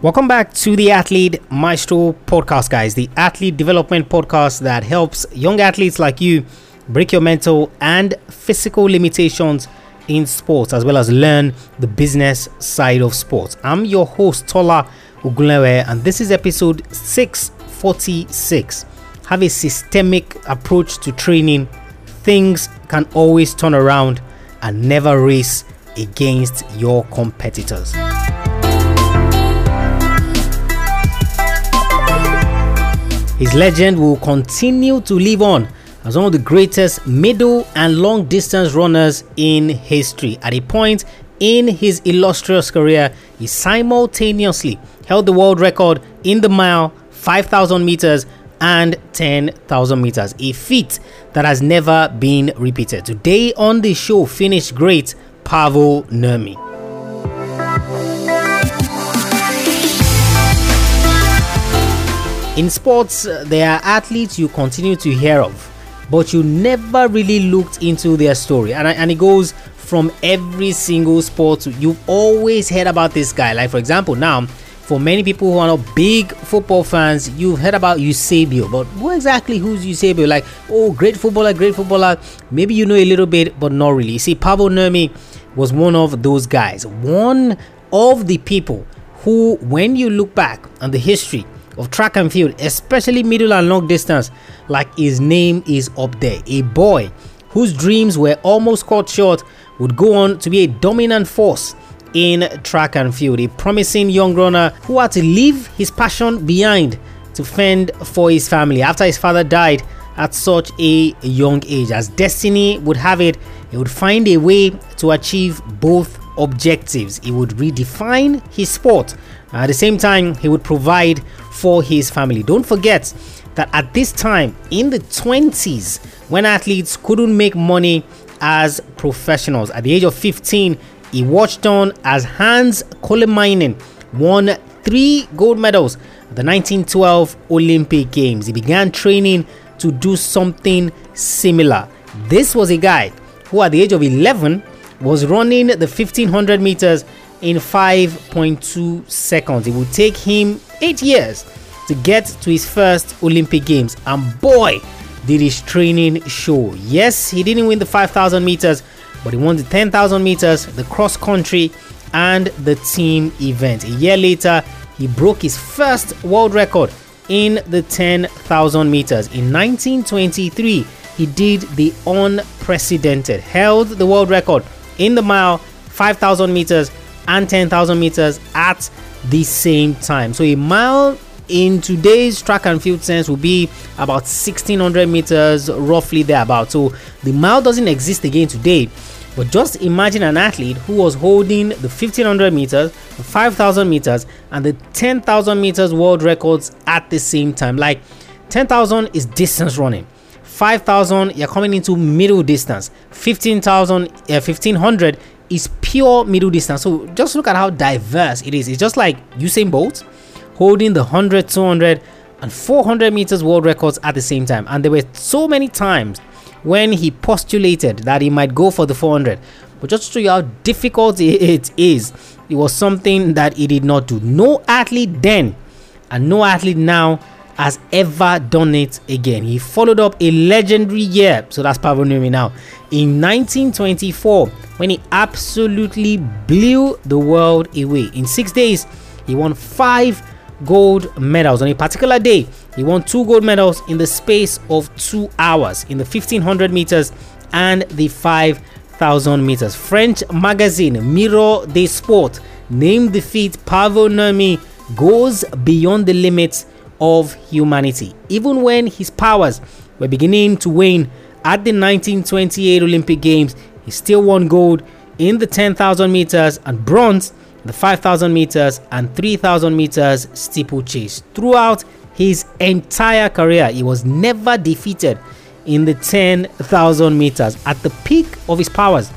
Welcome back to the Athlete Maestro podcast, guys, the athlete development podcast that helps young athletes like you break your mental and physical limitations in sports, as well as learn the business side of sports. I'm your host, Tola Ugulewe, and this is episode 646. Have a systemic approach to training. Things can always turn around, and never race against your competitors. His legend will continue to live on as one of the greatest middle and long distance runners in history. At a point in his illustrious career, he simultaneously held the world record in the mile, 5,000 meters and 10,000 meters, a feat that has never been repeated. Today on the show, Finnish great Paavo Nurmi. In sports, there are athletes you continue to hear of, but you never really looked into their story. And it goes from every single sport. You've always heard about this guy. Like, for example, now, for many people who are not big football fans, you've heard about Eusebio. But who exactly, who's Eusebio? Like, oh, great footballer. Maybe you know a little bit, but not really. You see, Paavo Nurmi was one of those guys. One of the people who, when you look back on the history of track and field, especially middle and long distance, like, his name is up there. A boy whose dreams were almost cut short would go on to be a dominant force in track and field, a promising young runner who had to leave his passion behind to fend for his family after his father died at such a young age. As destiny would have it, he would find a way to achieve both objectives. He would redefine his sport. At the same time, he would provide for his family. Don't forget that at this time, in the 20s, when athletes couldn't make money as professionals, at the age of 15, he watched on as Hannes Kolehmainen won 3 gold medals at the 1912 Olympic Games. He began training to do something similar. This was a guy who, at the age of 11, was running the 1500 meters in 5.2 seconds. It would take him 8 years to get to his first Olympic Games, and boy, did his training show. Yes, he didn't win the 5,000 meters, but he won the 10,000 meters, the cross country, and the team event. A year later, he broke his first world record in the 10,000 meters. In 1923, he did the unprecedented, held the world record in the mile, 5,000 meters, and 10,000 meters at the same time. So a mile in today's track and field sense will be about 1600 meters, roughly thereabout. So the mile doesn't exist again today, but just imagine an athlete who was holding the 1500 meters, the 5,000 meters, and the 10,000 meters world records at the same time. Like, 10,000 is distance running, 5,000 you're coming into middle distance, 1500 is pure middle distance. So just look at how diverse it is. It's just like Usain Bolt holding the 100, 200, and 400 meters world records at the same time. And there were so many times when he postulated that he might go for the 400. But just to show you how difficult it is, it was something that he did not do. No athlete then and no athlete now has ever done it again. He followed up a legendary year, so that's Paavo Nurmi now, in 1924, when he absolutely blew the world away. In 6 days, he won 5 gold medals. On a particular day, he won 2 gold medals in the space of 2 hours, in the 1500 meters and the 5,000 meters. French magazine Miroir des Sports named the feat Paavo Nurmi goes beyond the limits of humanity. Even when his powers were beginning to wane at the 1928 Olympic Games, he still won gold in the 10,000 meters and bronze in the 5,000 meters and 3,000 meters steeplechase. Throughout his entire career, he was never defeated in the 10,000 meters. At the peak of his powers,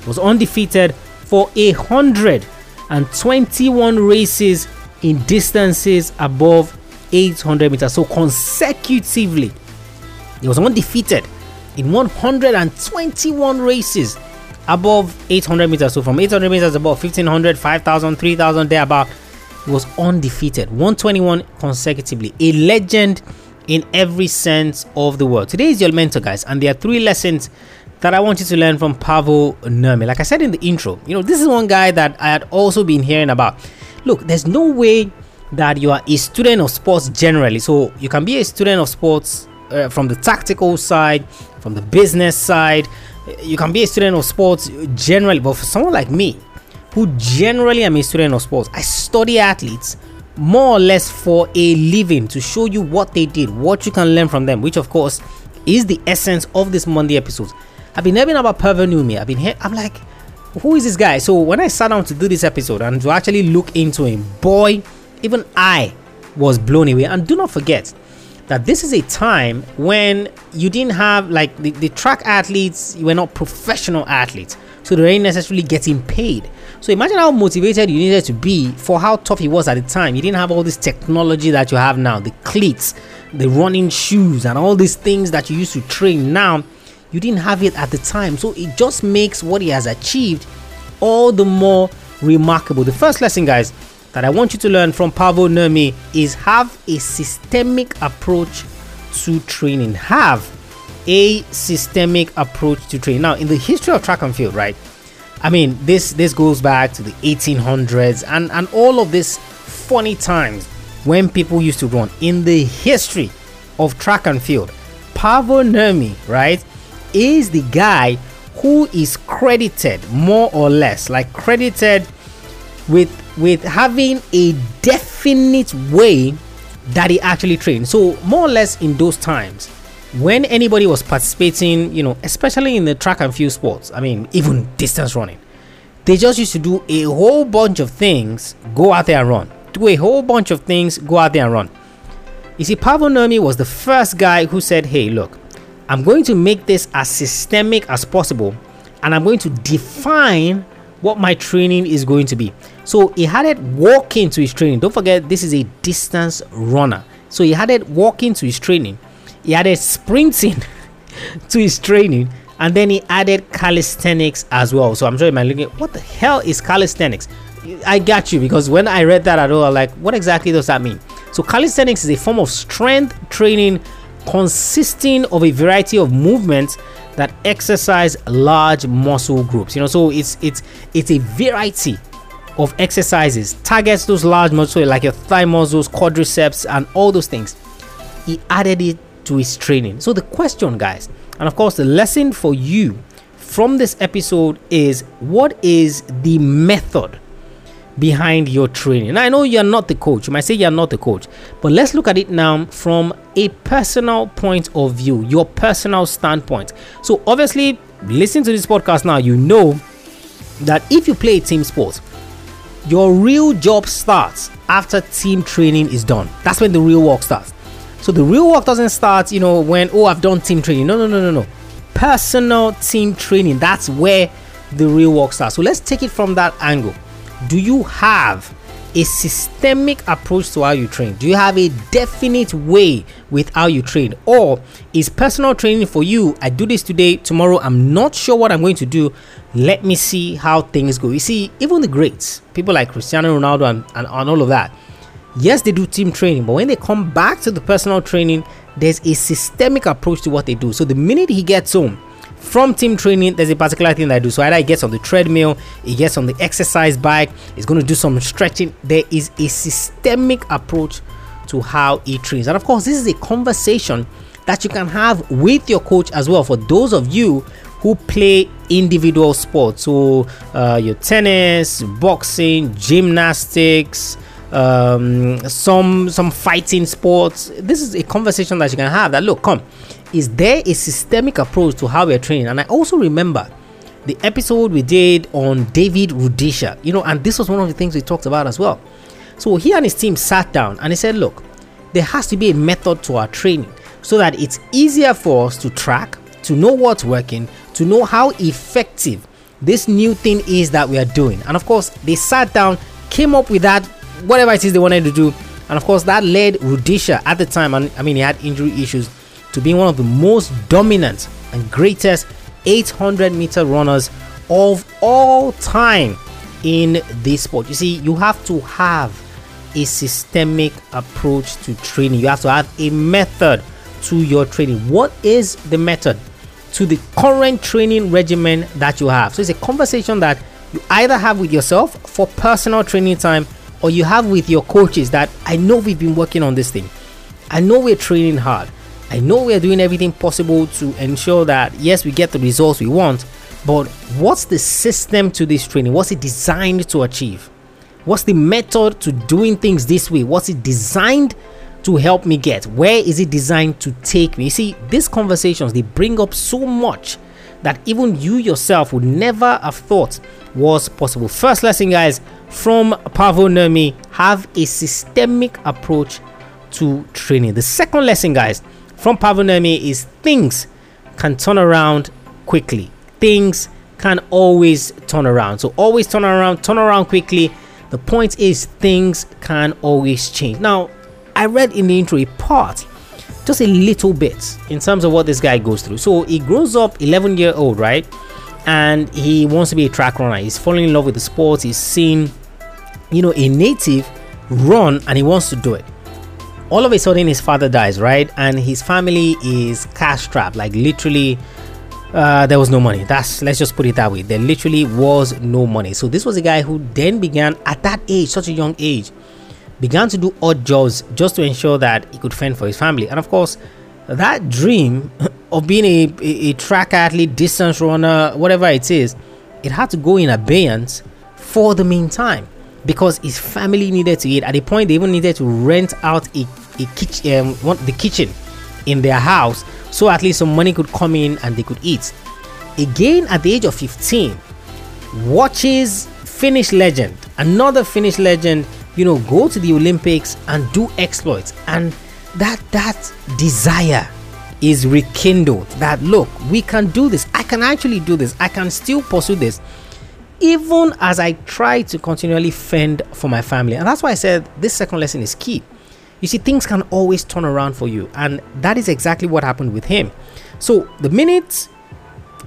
he was undefeated for 121 races in distances above 800 meters. So consecutively, he was undefeated in 121 races above 800 meters. So from 800 meters above, 1500, 5000, 3000, thereabout, was undefeated, 121 consecutively, a legend in every sense of the word. Today is your mentor, guys, and there are three lessons that I want you to learn from Paavo Nurmi. Like I said in the intro, you know, this is one guy that I had also been hearing about. Look, there's no way that you are a student of sports generally. So you can be a student of sports from the tactical side, from the business side. You can be a student of sports generally, but for someone like me, who generally am a student of sports, I study athletes more or less for a living to show you what they did, what you can learn from them, which of course is the essence of this Monday episode. I've been hearing about Paavo Nurmi. I've been here. I'm like, who is this guy? So when I sat down to do this episode and to actually look into him, boy, even I was blown away. And do not forget that this is a time when you didn't have, like, the track athletes, you were not professional athletes, so they weren't necessarily getting paid. So imagine how motivated you needed to be for how tough he was at the time. You didn't have all this technology that you have now, the cleats, the running shoes, and all these things that you used to train now. You didn't have it at the time, so it just makes what he has achieved all the more remarkable. The first lesson, guys, that I want you to learn from Paavo Nurmi is have a systemic approach to training. Have a systemic approach to training. Now, in the history of track and field, right, I mean, this goes back to the 1800s and all of these funny times when people used to run. In the history of track and field, Paavo Nurmi, right, is the guy who is credited more or less, like credited with having a definite way that he actually trained. So more or less in those times, when anybody was participating, you know, especially in the track and field sports, I mean, even distance running, they just used to do a whole bunch of things, go out there and run. Do a whole bunch of things, go out there and run. You see, Paavo Nurmi was the first guy who said, hey, look, I'm going to make this as systemic as possible, and I'm going to define what my training is going to be. So he had it walk into his training. Don't forget, this is a distance runner. So he had it walk into his training. He added sprinting to his training, and then he added calisthenics as well. So I'm sure you might look at, what the hell is calisthenics? I got you, because when I read that at all, I'm like, what exactly does that mean? So calisthenics is a form of strength training consisting of a variety of movements that exercise large muscle groups. You know, so it's a variety of exercises, targets those large muscles like your thigh muscles, quadriceps, and all those things. He added it to his training. So the question, guys, and of course the lesson for you from this episode is, what is the method behind your training? Now, I know you're not the coach. You might say you're not the coach, but let's look at it now from a personal point of view, your personal standpoint. So obviously, listening to this podcast now, you know that if you play team sports, your real job starts after team training is done. That's when the real work starts. So the real work doesn't start, you know, when, oh, I've done team training. No. Personal team training, that's where the real work starts. So let's take it from that angle. Do you have a systemic approach to how you train? Do you have a definite way with how you train? Or is personal training for you, I do this today, tomorrow I'm not sure what I'm going to do, let me see how things go. You see, even the greats, people like Cristiano Ronaldo and all of that, yes, they do team training, but when they come back to the personal training, there's a systemic approach to what they do. So the minute he gets home from team training, there's a particular thing that I do. So either he gets on the treadmill, he gets on the exercise bike, he's going to do some stretching. There is a systemic approach to how he trains. And of course, this is a conversation that you can have with your coach as well, for those of you who play individual sports. So your tennis, boxing, gymnastics, some fighting sports. This is a conversation that you can have, that look, come, is there a systemic approach to how we're training? And I also remember the episode we did on David Rudisha, you know, and this was one of the things we talked about as well. So he and his team sat down and he said, look, there has to be a method to our training so that it's easier for us to track, to know what's working, to know how effective this new thing is that we are doing. And of course, they sat down, came up with that, whatever it is they wanted to do. And of course, that led Rudisha at the time, and I mean, he had injury issues, to being one of the most dominant and greatest 800 meter runners of all time in this sport. You see, you have to have a systemic approach to training. You have to have a method to your training. What is the method to the current training regimen that you have? So it's a conversation that you either have with yourself for personal training time, or you have with your coaches that, I know we've been working on this thing, I know we're training hard, I know we're doing everything possible to ensure that yes, we get the results we want, but what's the system to this training? What's it designed to achieve? What's the method to doing things this way? What's it designed to help me get? Where is it designed to take me? You see, these conversations, they bring up so much that even you yourself would never have thought was possible. First lesson, guys, from Paavo Nurmi: have a systemic approach to training. The second lesson, guys, from Paavo Nurmi is things can turn around quickly. Things can always turn around. So always turn around quickly. The point is, things can always change. Now, I read in the intro a part, just a little bit, in terms of what this guy goes through. So he grows up 11-year-old, right? And he wants to be a track runner. He's falling in love with the sport. He's seen, you know, a native run, and he wants to do it. All of a sudden, his father dies, right? And his family is cash-strapped. Like, literally, there was no money. Let's just put it that way. There literally was no money. So this was a guy who then began, at that age, such a young age, began to do odd jobs just to ensure that he could fend for his family. And of course, that dream of being a track athlete, distance runner, whatever it is, it had to go in abeyance for the meantime, because his family needed to eat. At the point, they even needed to rent out the kitchen in their house, so at least some money could come in and they could eat. Again, at the age of 15, watches Finnish legend, another Finnish legend, you know, go to the Olympics and do exploits, and that desire is rekindled, that look, we can do this, I can actually do this, I can still pursue this, even as I try to continually fend for my family. And that's why I said this second lesson is key. You see, things can always turn around for you, and that is exactly what happened with him. So the minute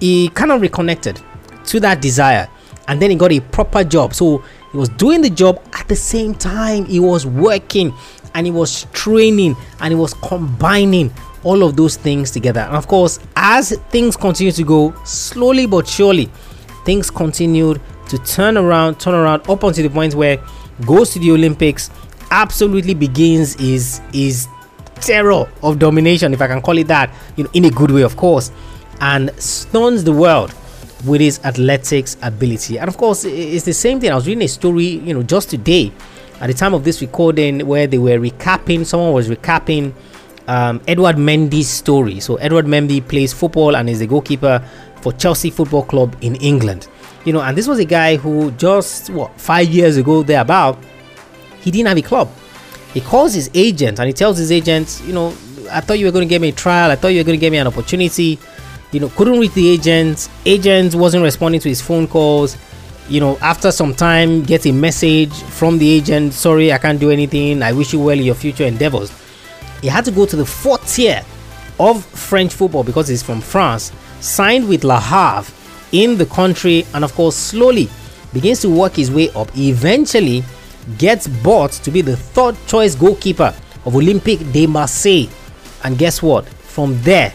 he kind of reconnected to that desire, and then he got a proper job, so he was doing the job at the same time he was working, and he was training, and he was combining all of those things together. And of course, as things continue to go, slowly but surely, things continued to turn around up until the point where he goes to the Olympics, absolutely begins his terror of domination, if I can call it that, you know, in a good way, of course, and stuns the world with his athletics ability. And of course, it's the same thing. I was reading a story, you know, just today at the time of this recording, where they were recapping, someone was recapping Édouard Mendy's story. So Édouard Mendy plays football and is the goalkeeper for Chelsea Football Club in England, you know, and this was a guy who just, what, 5 years ago thereabout, he didn't have a club. He calls his agent and he tells his agent, you know, I thought you were going to give me a trial, I thought you were going to give me an opportunity. You know, couldn't reach the agent. Agent wasn't responding to his phone calls. You know, after some time, gets a message from the agent: sorry, I can't do anything, I wish you well in your future endeavors. He had to go to the fourth tier of French football because he's from France, signed with Le Havre in the country, and of course, slowly begins to work his way up. He eventually gets bought to be the third choice goalkeeper of Olympique de Marseille. And guess what? From there,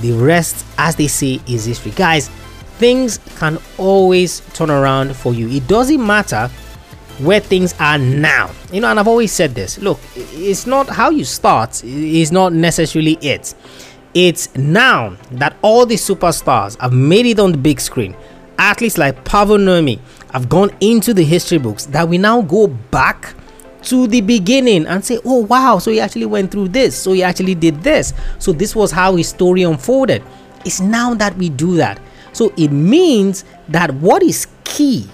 the rest, as they say, is history. Guys, things can always turn around for you. It doesn't matter where things are now. You know, and I've always said this. Look, it's not how you start, it's not necessarily it. It's now that all the superstars have made it on the big screen. Athletes like Paavo Nurmi have gone into the history books, that we now go back to the beginning and say, oh wow, so he actually went through this, so he actually did this, so this was how his story unfolded. It's now that we do that. So it means that what is key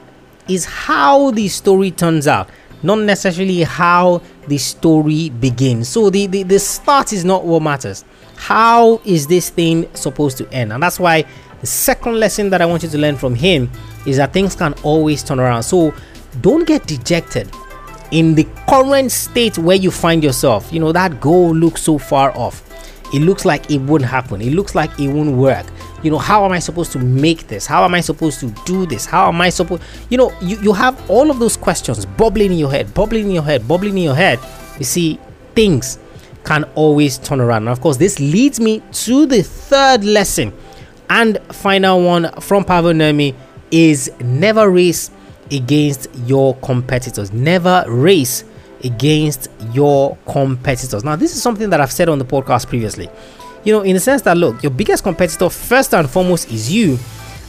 is how the story turns out, not necessarily how the story begins. So the start is not what matters. How is this thing supposed to end? And that's why the second lesson that I want you to learn from him is that things can always turn around. So don't get dejected in the current state where you find yourself. You know, that goal looks so far off, it looks like it won't happen, it looks like it won't work, you know, how am I supposed to make this? How am I supposed to do this? How am I supposed, you know, you have all of those questions bubbling in your head, bubbling in your head, bubbling in your head. You see, things can always turn around. And of course, this leads me to the third lesson and final one from Paavo Nurmi is never race against your competitors. Never race against your competitors. Now, this is something that I've said on the podcast previously. You know, in the sense that, look, your biggest competitor first and foremost is you,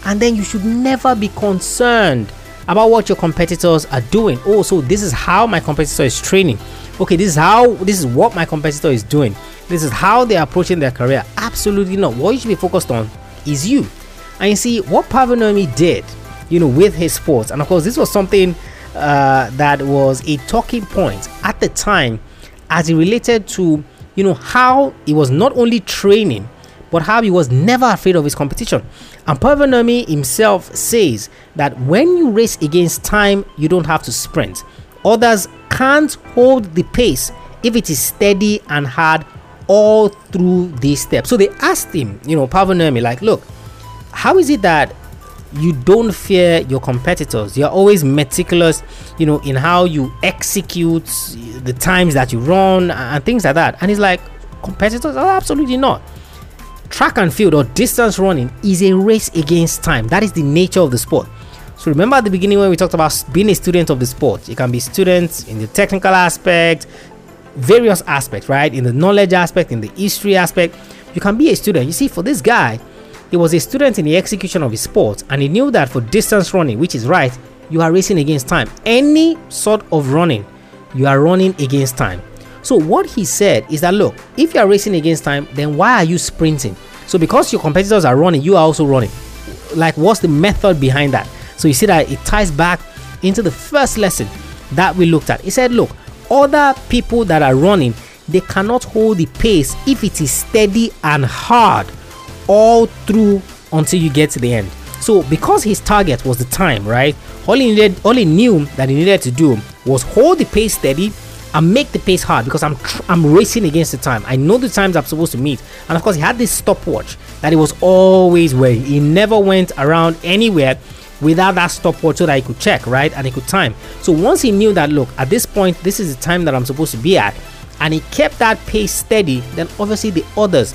and then you should never be concerned about what your competitors are doing. Oh, so this is how my competitor is training. Okay, this is what my competitor is doing. This is how they're approaching their career. Absolutely not. What you should be focused on is you. And you see, what Paavo Nurmi did, you know, with his sports, and of course, this was something that was a talking point at the time as it related to, you know, how he was not only training, but how he was never afraid of his competition. And Paavo Nurmi himself says that when you race against time, you don't have to sprint. Others can't hold the pace if it is steady and hard all through these steps. So they asked him, you know, Paavo Nurmi, like, look, how is it that you don't fear your competitors? You're always meticulous, you know, in how you execute the times that you run and things like that. And he's like, competitors? Oh, absolutely not. Track and field or distance running is a race against time. That is the nature of the sport. So remember at the beginning when we talked about being a student of the sport, you can be students in the technical aspect, various aspects, right? In the knowledge aspect, in the history aspect, you can be a student. You see, for this guy, he was a student in the execution of his sport, and he knew that for distance running, which is right, you are racing against time. Any sort of running, you are running against time. So what he said is that, look, if you are racing against time, then why are you sprinting? So because your competitors are running, you are also running. Like, what's the method behind that? So you see that it ties back into the first lesson that we looked at. He said, look, other people that are running, they cannot hold the pace if it is steady and hard all through until you get to the end. So because his target was the time, right, all he knew that he needed to do was hold the pace steady and make the pace hard, because I'm racing against the time. I know the times I'm supposed to meet. And of course, he had this stopwatch that he was always wearing. He never went around anywhere without that stopwatch so that he could check, right, and he could time. So once he knew that, look, at this point, this is the time that I'm supposed to be at, and he kept that pace steady, then obviously the others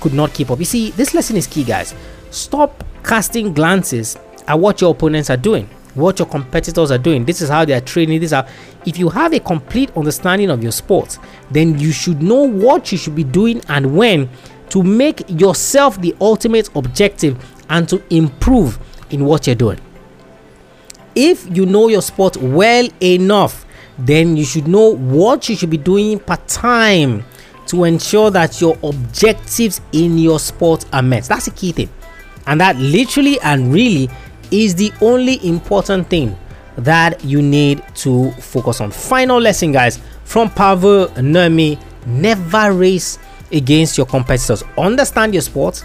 could not keep up. You see, this lesson is key, guys. Stop casting glances at what your opponents are doing, what your competitors are doing. This is how they are training. If you have a complete understanding of your sport, then you should know what you should be doing and when to make yourself the ultimate objective and to improve in what you're doing. If you know your sport well enough, then you should know what you should be doing per time to ensure that your objectives in your sport are met. That's a key thing. And that literally and really is the only important thing that you need to focus on. Final lesson, guys, from Paavo Nurmi: never race against your competitors. Understand your sport,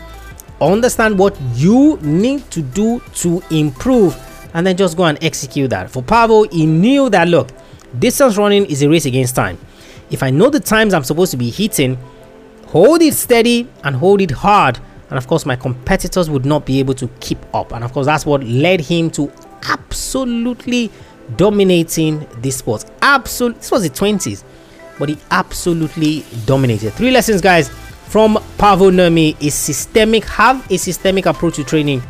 understand what you need to do to improve, and then just go and execute that. For Paavo, he knew that, look, distance running is a race against time. If I know the times I'm supposed to be hitting, hold it steady and hold it hard. And of course, my competitors would not be able to keep up. And of course, that's what led him to absolutely dominating this sport. This was the 20s, but he absolutely dominated. Three lessons, guys, from Paavo Nurmi is systemic. Have a systemic approach to training.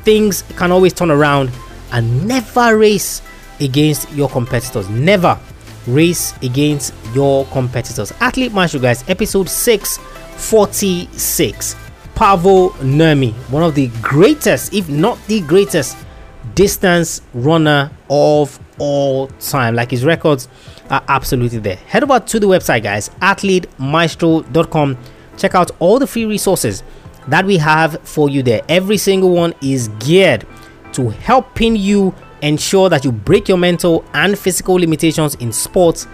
Things can always turn around, and never race against your competitors. Never race against your competitors. Athlete Maestro, guys, episode 646. Paavo Nurmi, one of the greatest, if not the greatest, distance runner of all time. Like, his records are absolutely there. Head over to the website, guys, athletemaestro.com. Check out all the free resources that we have for you there. Every single one is geared to helping you ensure that you break your mental and physical limitations in sports,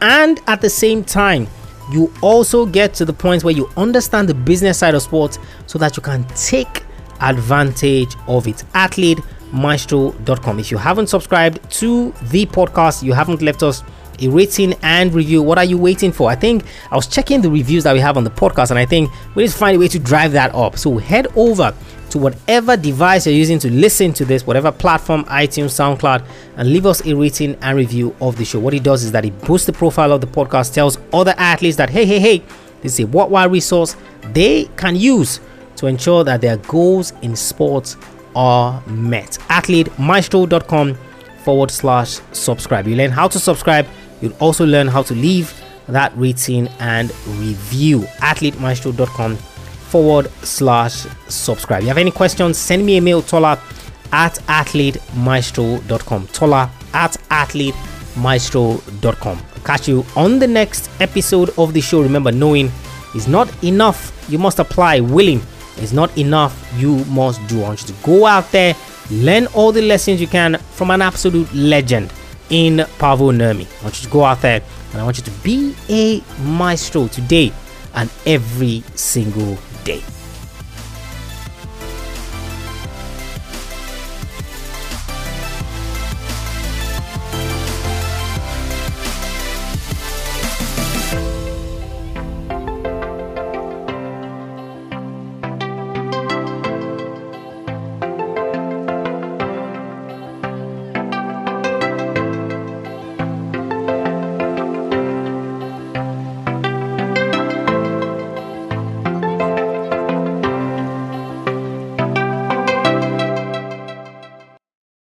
and at the same time, you also get to the point where you understand the business side of sports so that you can take advantage of it. AthleteMaestro.com. If you haven't subscribed to the podcast, you haven't left us a rating and review. What are you waiting for? I think I was checking the reviews that we have on the podcast, and I think we need to find a way to drive that up. So head over to whatever device you're using to listen to this, whatever platform, iTunes, SoundCloud, and leave us a rating and review of the show. What it does is that it boosts the profile of the podcast, tells other athletes that, hey, this is a worthwhile resource they can use to ensure that their goals in sports are met. athletemaestro.com/subscribe. You learn how to subscribe. You'll also learn how to leave that rating and review. athletemaestro.com/subscribe. You have any questions, send me a mail, Tola@athletemaestro.com. Tola@athletemaestro.com. Catch you on the next episode of the show. Remember, knowing is not enough. You must apply. Willing is not enough. You must do. I want you to go out there, learn all the lessons you can from an absolute legend in Paavo Nurmi. I want you to go out there, and I want you to be a maestro today and every single day.